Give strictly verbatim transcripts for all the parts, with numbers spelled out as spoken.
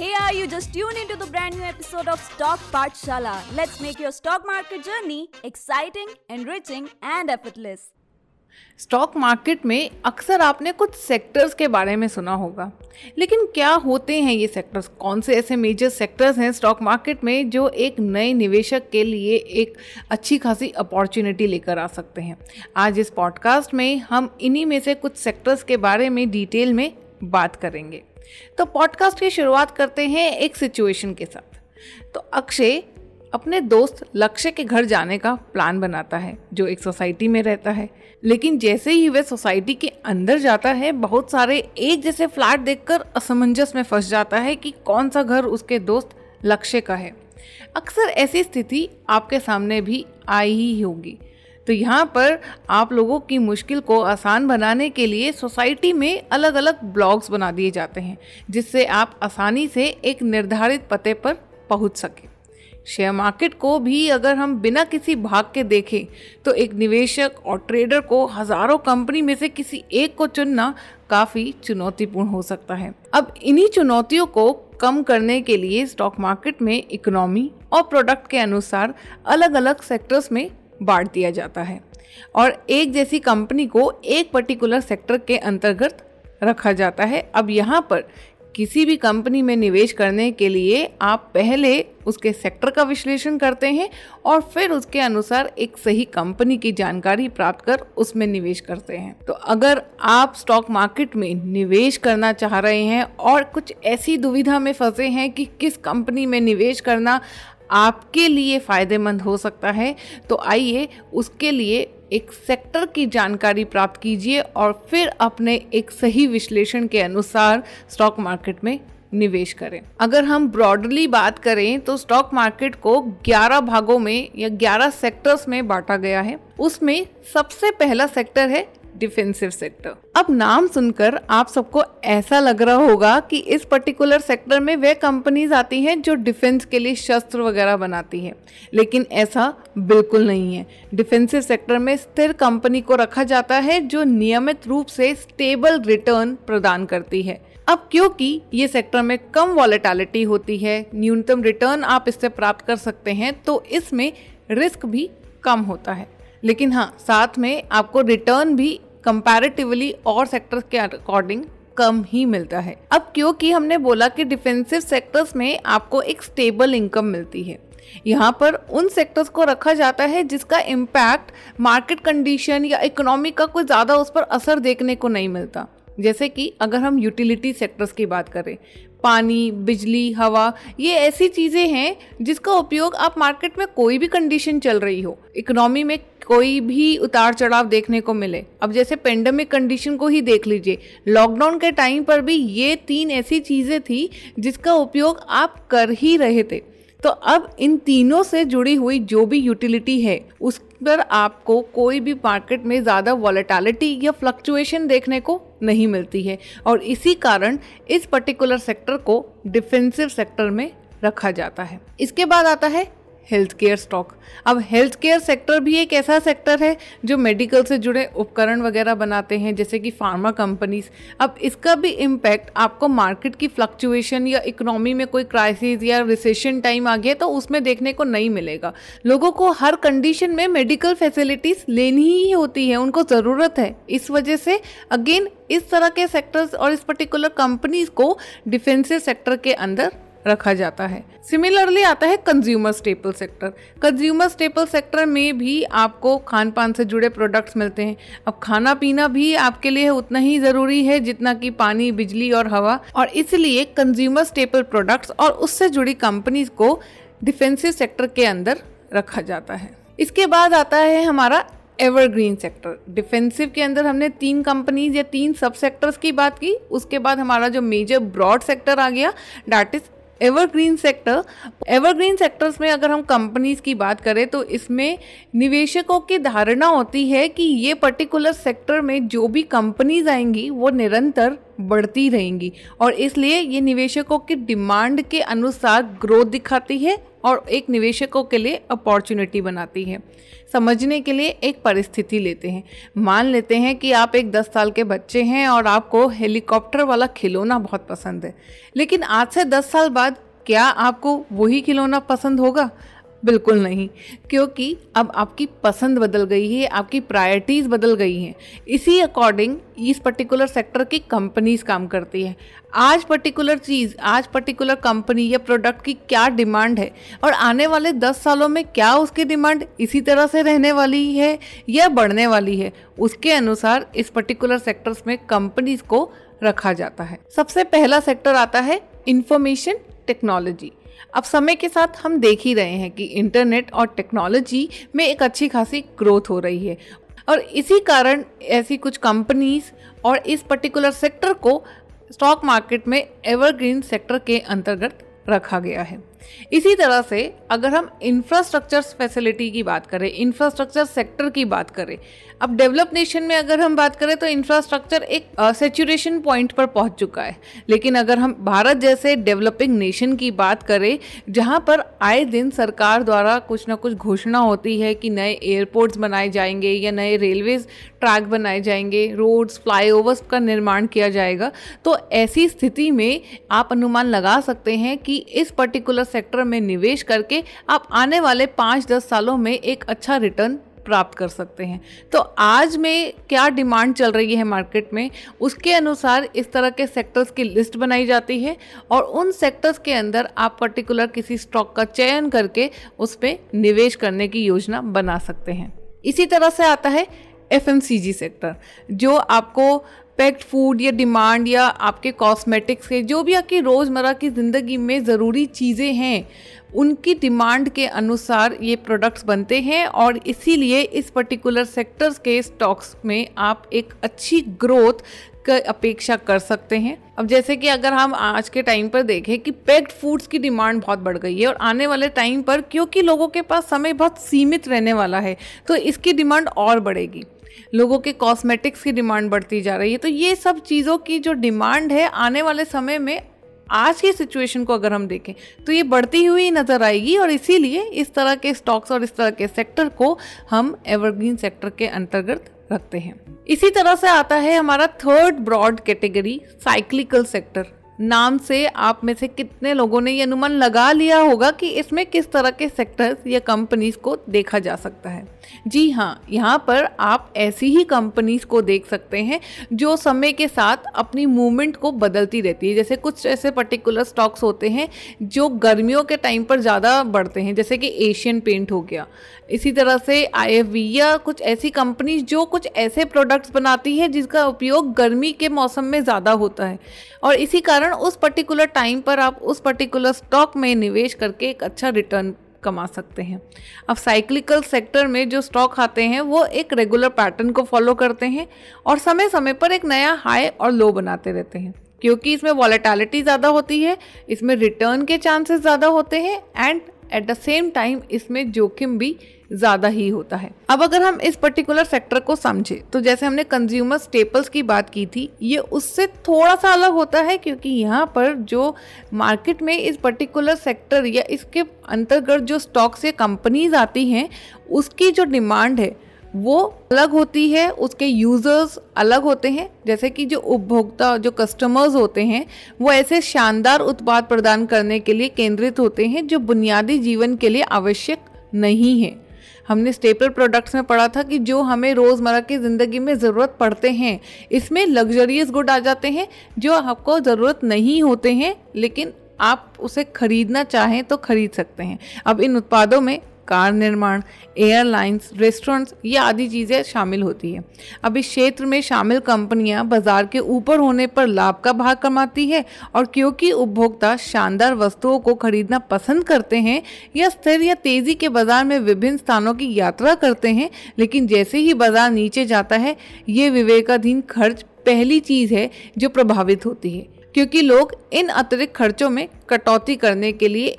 Hey, are you just tuned into the brand new episode of Stock Pathshala? Let's make your stock market journey exciting, enriching and effortless. Stock market में अक्सर आपने कुछ sectors के बारे में सुना होगा, लेकिन क्या होते हैं ये सेक्टर्स? कौन से ऐसे मेजर सेक्टर्स हैं स्टॉक मार्केट में जो एक नए निवेशक के लिए एक अच्छी खासी अपॉर्चुनिटी लेकर आ सकते हैं? आज इस पॉडकास्ट में हम इन्हीं में से कुछ सेक्टर्स के बारे में डिटेल में बात करेंगे। तो पॉडकास्ट की शुरुआत करते हैं एक सिचुएशन के साथ। तो अक्षय अपने दोस्त लक्ष्य के घर जाने का प्लान बनाता है, जो एक सोसाइटी में रहता है। लेकिन जैसे ही वह सोसाइटी के अंदर जाता है, बहुत सारे एक जैसे फ्लैट देखकर असमंजस में फंस जाता है कि कौन सा घर उसके दोस्त लक्ष्य का है। अक्सर ऐसी स्थिति आपके सामने भी आई ही होगी। तो यहाँ पर आप लोगों की मुश्किल को आसान बनाने के लिए सोसाइटी में अलग अलग ब्लॉक्स बना दिए जाते हैं, जिससे आप आसानी से एक निर्धारित पते पर पहुँच सकें। शेयर मार्केट को भी अगर हम बिना किसी भाग के देखें तो एक निवेशक और ट्रेडर को हज़ारों कंपनी में से किसी एक को चुनना काफ़ी चुनौतीपूर्ण हो सकता है। अब इन्हीं चुनौतियों को कम करने के लिए स्टॉक मार्केट में इकोनॉमी और प्रोडक्ट के अनुसार अलग अलग सेक्टर्स में बांट दिया जाता है और एक जैसी कंपनी को एक पर्टिकुलर सेक्टर के अंतर्गत रखा जाता है। अब यहाँ पर किसी भी कंपनी में निवेश करने के लिए आप पहले उसके सेक्टर का विश्लेषण करते हैं और फिर उसके अनुसार एक सही कंपनी की जानकारी प्राप्त कर उसमें निवेश करते हैं। तो अगर आप स्टॉक मार्केट में निवेश करना चाह रहे हैं और कुछ ऐसी दुविधा में फंसे हैं कि किस कंपनी में निवेश करना आपके लिए फ़ायदेमंद हो सकता है, तो आइए उसके लिए एक सेक्टर की जानकारी प्राप्त कीजिए और फिर अपने एक सही विश्लेषण के अनुसार स्टॉक मार्केट में निवेश करें। अगर हम ब्रॉडली बात करें तो स्टॉक मार्केट को ग्यारह भागों में या ग्यारह सेक्टर्स में बांटा गया है। उसमें सबसे पहला सेक्टर है डिफेंसिव सेक्टर। अब नाम सुनकर आप सबको ऐसा लग रहा होगा कि इस पर्टिकुलर सेक्टर में वे कंपनीज आती हैं जो डिफेंस के लिए शस्त्र वगैरह बनाती है, लेकिन ऐसा बिल्कुल नहीं है। डिफेंसिव सेक्टर में स्थिर कंपनी को रखा जाता है जो नियमित रूप से स्टेबल रिटर्न प्रदान करती है। अब क्योंकि ये सेक्टर में कम वॉलेटिलिटी होती है, न्यूनतम रिटर्न आप इससे प्राप्त कर सकते हैं, तो इसमें रिस्क भी कम होता है। लेकिन हाँ, साथ में आपको रिटर्न भी कंपैरेटिवली और सेक्टर्स के अकॉर्डिंग कम ही मिलता है। अब क्योंकि हमने बोला कि डिफेंसिव सेक्टर्स में आपको एक स्टेबल इनकम मिलती है, यहाँ पर उन सेक्टर्स को रखा जाता है जिसका इम्पैक्ट मार्केट कंडीशन या इकोनॉमी का कोई ज़्यादा उस पर असर देखने को नहीं मिलता। जैसे कि अगर हम यूटिलिटी सेक्टर्स की बात करें, पानी, बिजली, हवा, ये ऐसी चीज़ें हैं जिसका उपयोग आप मार्केट में कोई भी कंडीशन चल रही हो, इकोनॉमी में कोई भी उतार चढ़ाव देखने को मिले। अब जैसे पेंडेमिक कंडीशन को ही देख लीजिए, लॉकडाउन के टाइम पर भी ये तीन ऐसी चीज़ें थी जिसका उपयोग आप कर ही रहे थे। तो अब इन तीनों से जुड़ी हुई जो भी यूटिलिटी है उस पर आपको कोई भी मार्केट में ज़्यादा वॉलेटिलिटी या फ्लक्चुएशन देखने को नहीं मिलती है और इसी कारण इस पर्टिकुलर सेक्टर को डिफेंसिव सेक्टर में रखा जाता है। इसके बाद आता है हेल्थ केयर स्टॉक। अब हेल्थ केयर सेक्टर भी एक ऐसा सेक्टर है जो मेडिकल से जुड़े उपकरण वगैरह बनाते हैं, जैसे कि फार्मा कंपनीज। अब इसका भी इम्पैक्ट आपको मार्केट की फ्लक्चुएशन या इकोनॉमी में कोई क्राइसिस या रिसेशन टाइम आ गया तो उसमें देखने को नहीं मिलेगा। लोगों को हर कंडीशन में मेडिकल फैसिलिटीज़ लेनी ही होती है, उनको ज़रूरत है। इस वजह से अगेन इस तरह के सेक्टर्स और इस पर्टिकुलर कंपनीज को डिफेंसिव सेक्टर के अंदर रखा जाता है। सिमिलरली आता है consumer staple sector. Consumer staple sector में भी आपको खान पान से जुड़े प्रोडक्ट्स मिलते हैं। अब खाना पीना भी आपके लिए उतना ही ज़रूरी है जितना कि पानी, बिजली और हवा, और इसलिए कंज्यूमर स्टेपल प्रोडक्ट्स और उससे जुड़ी कंपनीज को डिफेंसिव सेक्टर के अंदर रखा जाता है। इसके बाद आता है हमारा एवरग्रीन सेक्टर। डिफेंसिव के अंदर हमने तीन कंपनीज या तीन सब सेक्टर्स की बात की। उसके बाद हमारा जो मेजर ब्रॉड सेक्टर आ गया, that is evergreen sector. Evergreen sectors में अगर हम कंपनीज की बात करें तो इसमें निवेशकों की धारणा होती है कि ये पर्टिकुलर सेक्टर में जो भी कंपनीज आएंगी वो निरंतर बढ़ती रहेंगी और इसलिए ये निवेशकों की डिमांड के अनुसार ग्रोथ दिखाती है और एक निवेशकों के लिए अपॉर्चुनिटी बनाती है। समझने के लिए एक परिस्थिति लेते हैं। मान लेते हैं कि आप एक दस साल के बच्चे हैं और आपको हेलीकॉप्टर वाला खिलौना बहुत पसंद है, लेकिन आज से दस साल बाद क्या आपको वही खिलौना पसंद होगा? बिल्कुल नहीं, क्योंकि अब आपकी पसंद बदल गई है, आपकी प्रायोरिटीज़ बदल गई हैं। इसी अकॉर्डिंग इस पर्टिकुलर सेक्टर की कंपनीज काम करती है। आज पर्टिकुलर चीज़, आज पर्टिकुलर कंपनी या प्रोडक्ट की क्या डिमांड है और आने वाले दस सालों में क्या उसकी डिमांड इसी तरह से रहने वाली है या बढ़ने वाली है, उसके अनुसार इस पर्टिकुलर सेक्टर्स में कंपनीज को रखा जाता है। सबसे पहला सेक्टर आता है इंफॉर्मेशन टेक्नोलॉजी। अब समय के साथ हम देख ही रहे हैं कि इंटरनेट और टेक्नोलॉजी में एक अच्छी खासी ग्रोथ हो रही है और इसी कारण ऐसी कुछ कंपनीज और इस पर्टिकुलर सेक्टर को स्टॉक मार्केट में एवरग्रीन सेक्टर के अंतर्गत रखा गया है। इसी तरह से अगर हम इंफ्रास्ट्रक्चर फैसिलिटी की बात करें, इंफ्रास्ट्रक्चर सेक्टर की बात करें, अब डेवलप्ड नेशन में अगर हम बात करें तो इंफ्रास्ट्रक्चर एक सैचुरेशन पॉइंट पर पहुंच चुका है, लेकिन अगर हम भारत जैसे डेवलपिंग नेशन की बात करें जहां पर आए दिन सरकार द्वारा कुछ ना कुछ घोषणा होती है कि नए एयरपोर्ट्स बनाए जाएंगे या नए रेलवेज ट्रैक बनाए जाएंगे, रोड्स, फ्लाईओवर्स का निर्माण किया जाएगा, तो ऐसी स्थिति में आप अनुमान लगा सकते हैं कि इस पर्टिकुलर सेक्टर में निवेश करके आप आने वाले पाँच दस सालों में एक अच्छा रिटर्न प्राप्त कर सकते हैं। तो आज में क्या डिमांड चल रही है मार्केट में, उसके अनुसार इस तरह के सेक्टर्स की लिस्ट बनाई जाती है और उन सेक्टर्स के अंदर आप पर्टिकुलर किसी स्टॉक का चयन करके उस पर निवेश करने की योजना बना सकते हैं। इसी तरह से आता है F M C G sector, जो आपको पैक्ड फूड या डिमांड या आपके कॉस्मेटिक्स के जो भी आपकी रोज़मर्रा की ज़िंदगी में ज़रूरी चीज़ें हैं उनकी डिमांड के अनुसार ये प्रोडक्ट्स बनते हैं और इसीलिए इस पर्टिकुलर सेक्टर्स के स्टॉक्स में आप एक अच्छी ग्रोथ की अपेक्षा कर सकते हैं। अब जैसे कि अगर हम आज के टाइम पर देखें कि पैक्ड फूड्स की डिमांड बहुत बढ़ गई है और आने वाले टाइम पर क्योंकि लोगों के पास समय बहुत सीमित रहने वाला है तो इसकी डिमांड और बढ़ेगी। लोगों के कॉस्मेटिक्स की डिमांड बढ़ती जा रही है, तो ये सब चीज़ों की जो डिमांड है आने वाले समय में आज की सिचुएशन को अगर हम देखें तो ये बढ़ती हुई नज़र आएगी और इसीलिए इस तरह के स्टॉक्स और इस तरह के सेक्टर को हम एवरग्रीन सेक्टर के अंतर्गत रखते हैं। इसी तरह से आता है हमारा third broad category, cyclical sector. नाम से आप में से कितने लोगों ने ये अनुमान लगा लिया होगा कि इसमें किस तरह के सेक्टर्स या कंपनीज को देखा जा सकता है? जी हाँ, यहाँ पर आप ऐसी ही कंपनीज को देख सकते हैं जो समय के साथ अपनी मूवमेंट को बदलती रहती है। जैसे कुछ ऐसे पर्टिकुलर स्टॉक्स होते हैं जो गर्मियों के टाइम पर ज़्यादा बढ़ते हैं, जैसे कि एशियन पेंट हो गया, इसी तरह से आई एफ वी या कुछ ऐसी कंपनीज जो कुछ ऐसे प्रोडक्ट्स बनाती है जिसका उपयोग गर्मी के मौसम में ज़्यादा होता है और इसी कारण उस पर्टिकुलर टाइम पर आप उस पर्टिकुलर स्टॉक में निवेश करके एक अच्छा रिटर्न कमा सकते हैं। अब साइक्लिकल सेक्टर में जो स्टॉक आते हैं वो एक रेगुलर पैटर्न को फॉलो करते हैं और समय समय पर एक नया हाई और लो बनाते रहते हैं, क्योंकि इसमें वॉलेटिलिटी ज़्यादा होती है, इसमें रिटर्न के चांसेस ज़्यादा होते हैं and at the same time इसमें जोखिम भी ज़्यादा ही होता है। अब अगर हम इस पर्टिकुलर सेक्टर को समझें तो जैसे हमने कंज्यूमर स्टेपल्स की बात की थी, ये उससे थोड़ा सा अलग होता है क्योंकि यहाँ पर जो मार्केट में इस पर्टिकुलर सेक्टर या इसके अंतर्गत जो स्टॉक्स या कंपनीज आती हैं उसकी जो डिमांड है वो अलग होती है, उसके यूज़र्स अलग होते हैं। जैसे कि जो उपभोक्ता, जो कस्टमर्स होते हैं वो ऐसे शानदार उत्पाद प्रदान करने के लिए केंद्रित होते हैं जो बुनियादी जीवन के लिए आवश्यक नहीं है। हमने स्टेपल प्रोडक्ट्स में पढ़ा था कि जो हमें रोज़मर्रा की ज़िंदगी में ज़रूरत पड़ते हैं, इसमें लग्जरियस गुड आ जाते हैं जो आपको ज़रूरत नहीं होते हैं लेकिन आप उसे खरीदना चाहें तो खरीद सकते हैं। अब इन उत्पादों में कार निर्माण, एयरलाइंस, रेस्टोरेंट्स ये आदि चीज़ें शामिल होती है। अब इस क्षेत्र में शामिल कंपनियां बाजार के ऊपर होने पर लाभ का भाग कमाती है और क्योंकि उपभोक्ता शानदार वस्तुओं को खरीदना पसंद करते हैं या स्थिर या तेज़ी के बाज़ार में विभिन्न स्थानों की यात्रा करते हैं, लेकिन जैसे ही बाज़ार नीचे जाता है ये विवेकाधीन खर्च पहली चीज़ है जो प्रभावित होती है, क्योंकि लोग इन अतिरिक्त खर्चों में कटौती करने के लिए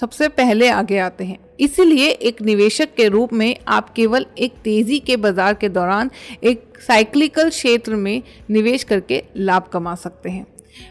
सबसे पहले आगे आते हैं। इसीलिए एक निवेशक के रूप में आप केवल एक तेज़ी के बाज़ार के दौरान एक साइक्लिकल क्षेत्र में निवेश करके लाभ कमा सकते हैं।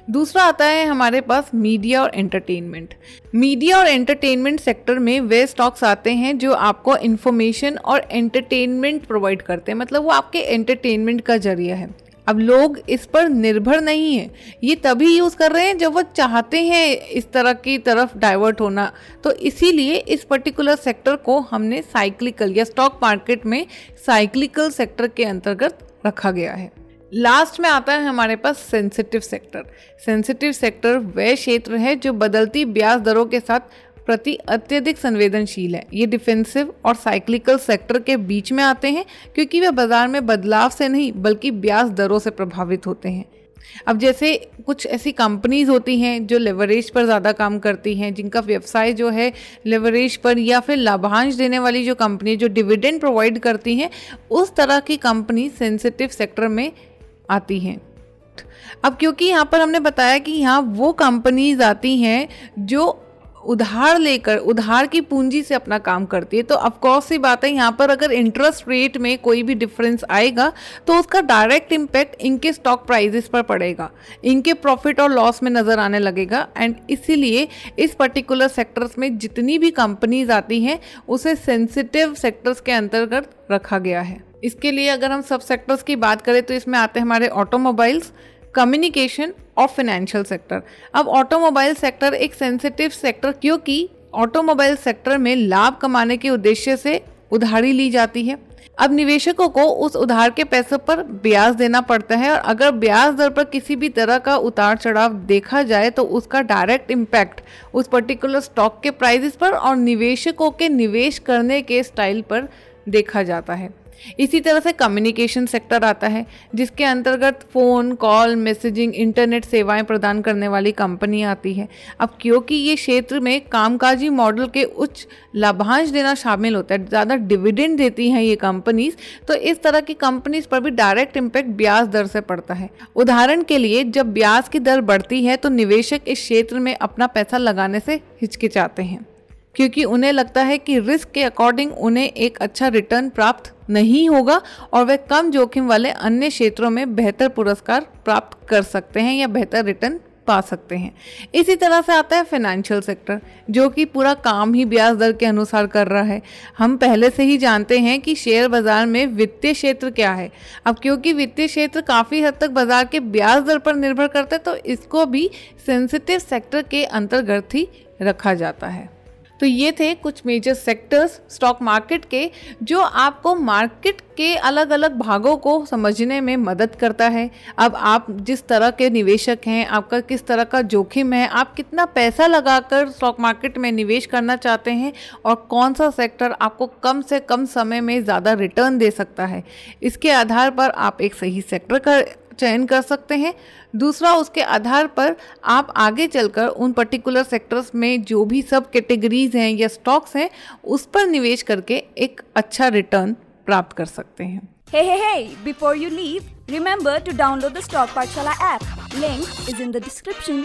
दूसरा आता है हमारे पास मीडिया और एंटरटेनमेंट। मीडिया और एंटरटेनमेंट सेक्टर में वे स्टॉक्स आते हैं जो आपको इन्फॉर्मेशन और एंटरटेनमेंट प्रोवाइड करते हैं, मतलब वो आपके एंटरटेनमेंट का जरिया है। अब लोग इस पर निर्भर नहीं है, ये तभी यूज़ कर रहे हैं जब वो चाहते हैं इस तरह की तरफ डाइवर्ट होना। तो इसीलिए इस पर्टिकुलर सेक्टर को हमने साइक्लिकल या स्टॉक मार्केट में साइक्लिकल सेक्टर के अंतर्गत रखा गया है। लास्ट में आता है हमारे पास सेंसिटिव सेक्टर। सेंसिटिव सेक्टर वह क्षेत्र है जो बदलती ब्याज दरों के साथ प्रति अत्यधिक संवेदनशील है। ये डिफेंसिव और साइक्लिकल सेक्टर के बीच में आते हैं क्योंकि वे बाजार में बदलाव से नहीं बल्कि ब्याज दरों से प्रभावित होते हैं। अब जैसे कुछ ऐसी कंपनीज होती हैं जो लेवरेज पर ज़्यादा काम करती हैं, जिनका व्यवसाय जो है लेवरेज पर, या फिर लाभांश देने वाली जो कंपनी जो डिविडेंड प्रोवाइड करती हैं, उस तरह की कंपनी सेंसिटिव सेक्टर में आती हैं। अब क्योंकि यहाँ पर हमने बताया कि यहाँ वो कंपनीज आती हैं जो उधार लेकर उधार की पूंजी से अपना काम करती है, तो ऑफकोर्स ये बात है यहाँ पर अगर इंटरेस्ट रेट में कोई भी डिफरेंस आएगा तो उसका डायरेक्ट इम्पैक्ट इनके स्टॉक प्राइजेस पर पड़ेगा, इनके प्रॉफिट और लॉस में नज़र आने लगेगा। एंड इसीलिए इस पर्टिकुलर सेक्टर्स में जितनी भी कंपनीज आती हैं उसे सेंसिटिव सेक्टर्स के अंतर्गत रखा गया है। इसके लिए अगर हम सब सेक्टर्स की बात करें तो इसमें आते हैं हमारे ऑटोमोबाइल्स, कम्युनिकेशन और फाइनेंशियल सेक्टर। अब ऑटोमोबाइल सेक्टर एक सेंसिटिव सेक्टर क्योंकि ऑटोमोबाइल सेक्टर में लाभ कमाने के उद्देश्य से उधारी ली जाती है। अब निवेशकों को उस उधार के पैसों पर ब्याज देना पड़ता है और अगर ब्याज दर पर किसी भी तरह का उतार चढ़ाव देखा जाए तो उसका डायरेक्ट इम्पैक्ट उस पर्टिकुलर स्टॉक के प्राइसेस पर और निवेशकों के निवेश करने के स्टाइल पर देखा जाता है। इसी तरह से कम्युनिकेशन सेक्टर आता है जिसके अंतर्गत फ़ोन कॉल, मैसेजिंग, इंटरनेट सेवाएं प्रदान करने वाली कंपनी आती है। अब क्योंकि ये क्षेत्र में कामकाजी मॉडल के उच्च लाभांश देना शामिल होता है, ज़्यादा डिविडेंड देती हैं ये कंपनीज, तो इस तरह की कंपनीज पर भी डायरेक्ट इम्पैक्ट ब्याज दर से पड़ता है। उदाहरण के लिए जब ब्याज की दर बढ़ती है तो निवेशक इस क्षेत्र में अपना पैसा लगाने से हिचकिचाते हैं क्योंकि उन्हें लगता है कि रिस्क के अकॉर्डिंग उन्हें एक अच्छा रिटर्न प्राप्त नहीं होगा और वे कम जोखिम वाले अन्य क्षेत्रों में बेहतर पुरस्कार प्राप्त कर सकते हैं या बेहतर रिटर्न पा सकते हैं। इसी तरह से आता है फाइनेंशियल सेक्टर जो कि पूरा काम ही ब्याज दर के अनुसार कर रहा है। हम पहले से ही जानते हैं कि शेयर बाजार में वित्तीय क्षेत्र क्या है। अब क्योंकि वित्तीय क्षेत्र काफ़ी हद तक बाजार के ब्याज दर पर निर्भर करता है तो इसको भी सेंसिटिव सेक्टर के अंतर्गत ही रखा जाता है। तो ये थे कुछ मेजर सेक्टर्स स्टॉक मार्केट के जो आपको मार्केट के अलग अलग भागों को समझने में मदद करता है। अब आप जिस तरह के निवेशक हैं, आपका किस तरह का जोखिम है, आप कितना पैसा लगाकर स्टॉक मार्केट में निवेश करना चाहते हैं और कौन सा सेक्टर आपको कम से कम समय में ज़्यादा रिटर्न दे सकता है, इसके आधार पर आप एक सही सेक्टर का चयन कर सकते हैं। दूसरा, उसके आधार पर आप आगे चलकर उन पर्टिकुलर सेक्टर्स में जो भी सब कैटेगरीज हैं या स्टॉक्स हैं उस पर निवेश करके एक अच्छा रिटर्न प्राप्त कर सकते हैं। Hey hey hey, before you leave, remember to download the stock Pathshala app. Link is in the description.